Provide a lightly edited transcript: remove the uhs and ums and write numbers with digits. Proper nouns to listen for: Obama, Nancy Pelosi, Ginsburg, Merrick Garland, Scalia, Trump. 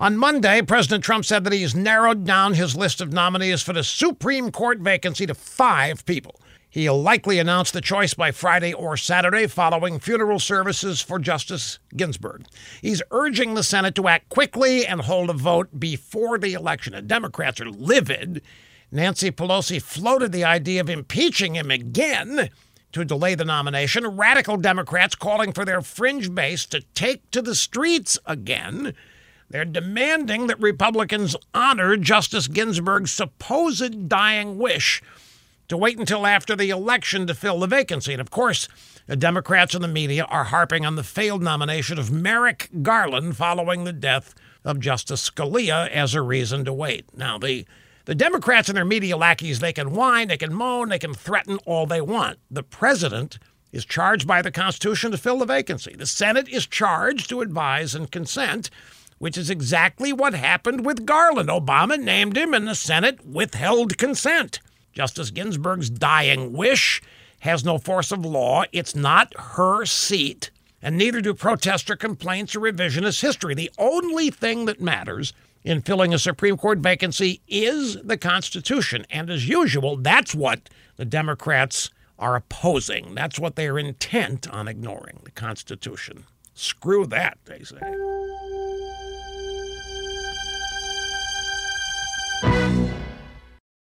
On Monday, President Trump said that he's narrowed down his list of nominees for the Supreme Court vacancy to 5 people. He'll likely announce the choice by Friday or Saturday following funeral services for Justice Ginsburg. He's urging the Senate to act quickly and hold a vote before the election. And Democrats are livid. Nancy Pelosi floated the idea of impeaching him again to delay the nomination. Radical Democrats calling for their fringe base to take to the streets again. They're demanding that Republicans honor Justice Ginsburg's supposed dying wish to wait until after the election to fill the vacancy. And, of course, the Democrats and the media are harping on the failed nomination of Merrick Garland following the death of Justice Scalia as a reason to wait. Now, the Democrats and their media lackeys, they can whine, they can moan, they can threaten all they want. The president is charged by the Constitution to fill the vacancy. The Senate is charged to advise and consent, which is exactly what happened with Garland. Obama named him, and the Senate withheld consent. Justice Ginsburg's dying wish has no force of law. It's not her seat, and neither do protests or complaints or revisionist history. The only thing that matters in filling a Supreme Court vacancy is the Constitution. And as usual, that's what the Democrats are opposing. That's what they're intent on ignoring, the Constitution. Screw that, they say.